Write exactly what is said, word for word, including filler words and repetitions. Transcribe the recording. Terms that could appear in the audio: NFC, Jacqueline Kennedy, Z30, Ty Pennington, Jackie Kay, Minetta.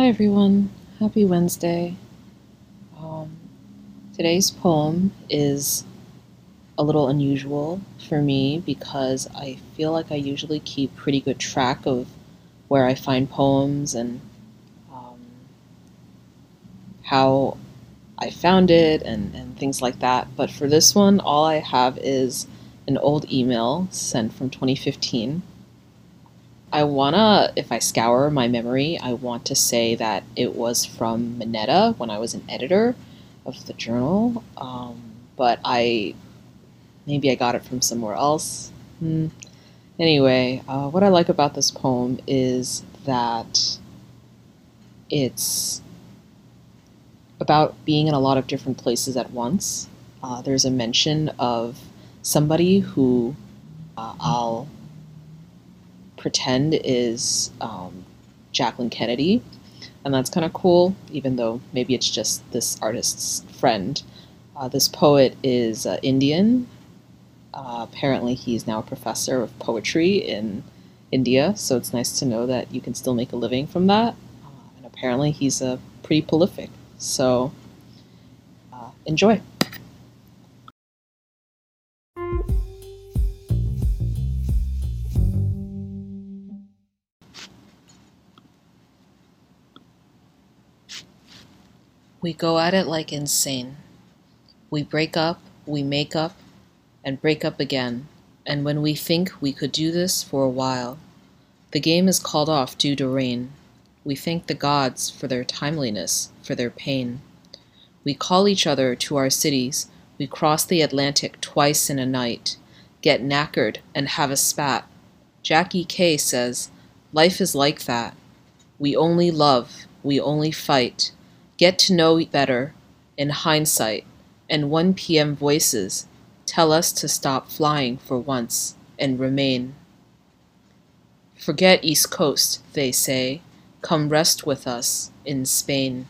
Hi everyone, happy Wednesday. Um, today's poem is a little unusual for me because I feel like I usually keep pretty good track of where I find poems and um, how I found it and, and things like that. But for this one, all I have is an old email sent from twenty fifteen. I wanna, if I scour my memory, I want to say that it was from Minetta when I was an editor of the journal, um, but I, maybe I got it from somewhere else. Hmm. Anyway, uh, what I like about this poem is that it's about being in a lot of different places at once. Uh, there's a mention of somebody who uh, I'll pretend is um, Jacqueline Kennedy, and that's kind of cool, even though maybe it's just this artist's friend. Uh, this poet is uh, Indian. Uh, apparently he's now a professor of poetry in India, so it's nice to know that you can still make a living from that, uh, and apparently he's uh, pretty prolific, so uh, enjoy. We go at it like insane. We break up, we make up, and break up again. And when we think we could do this for a while, the game is called off due to rain. We thank the gods for their timeliness, for their pain. We call each other to our cities. We cross the Atlantic twice in a night, get knackered, and have a spat. Jackie Kay says, "Life is like that. We only love, we only fight. Get to know better, in hindsight, and one p m voices tell us to stop flying for once and remain. Forget East Coast," they say, "come rest with us in Spain."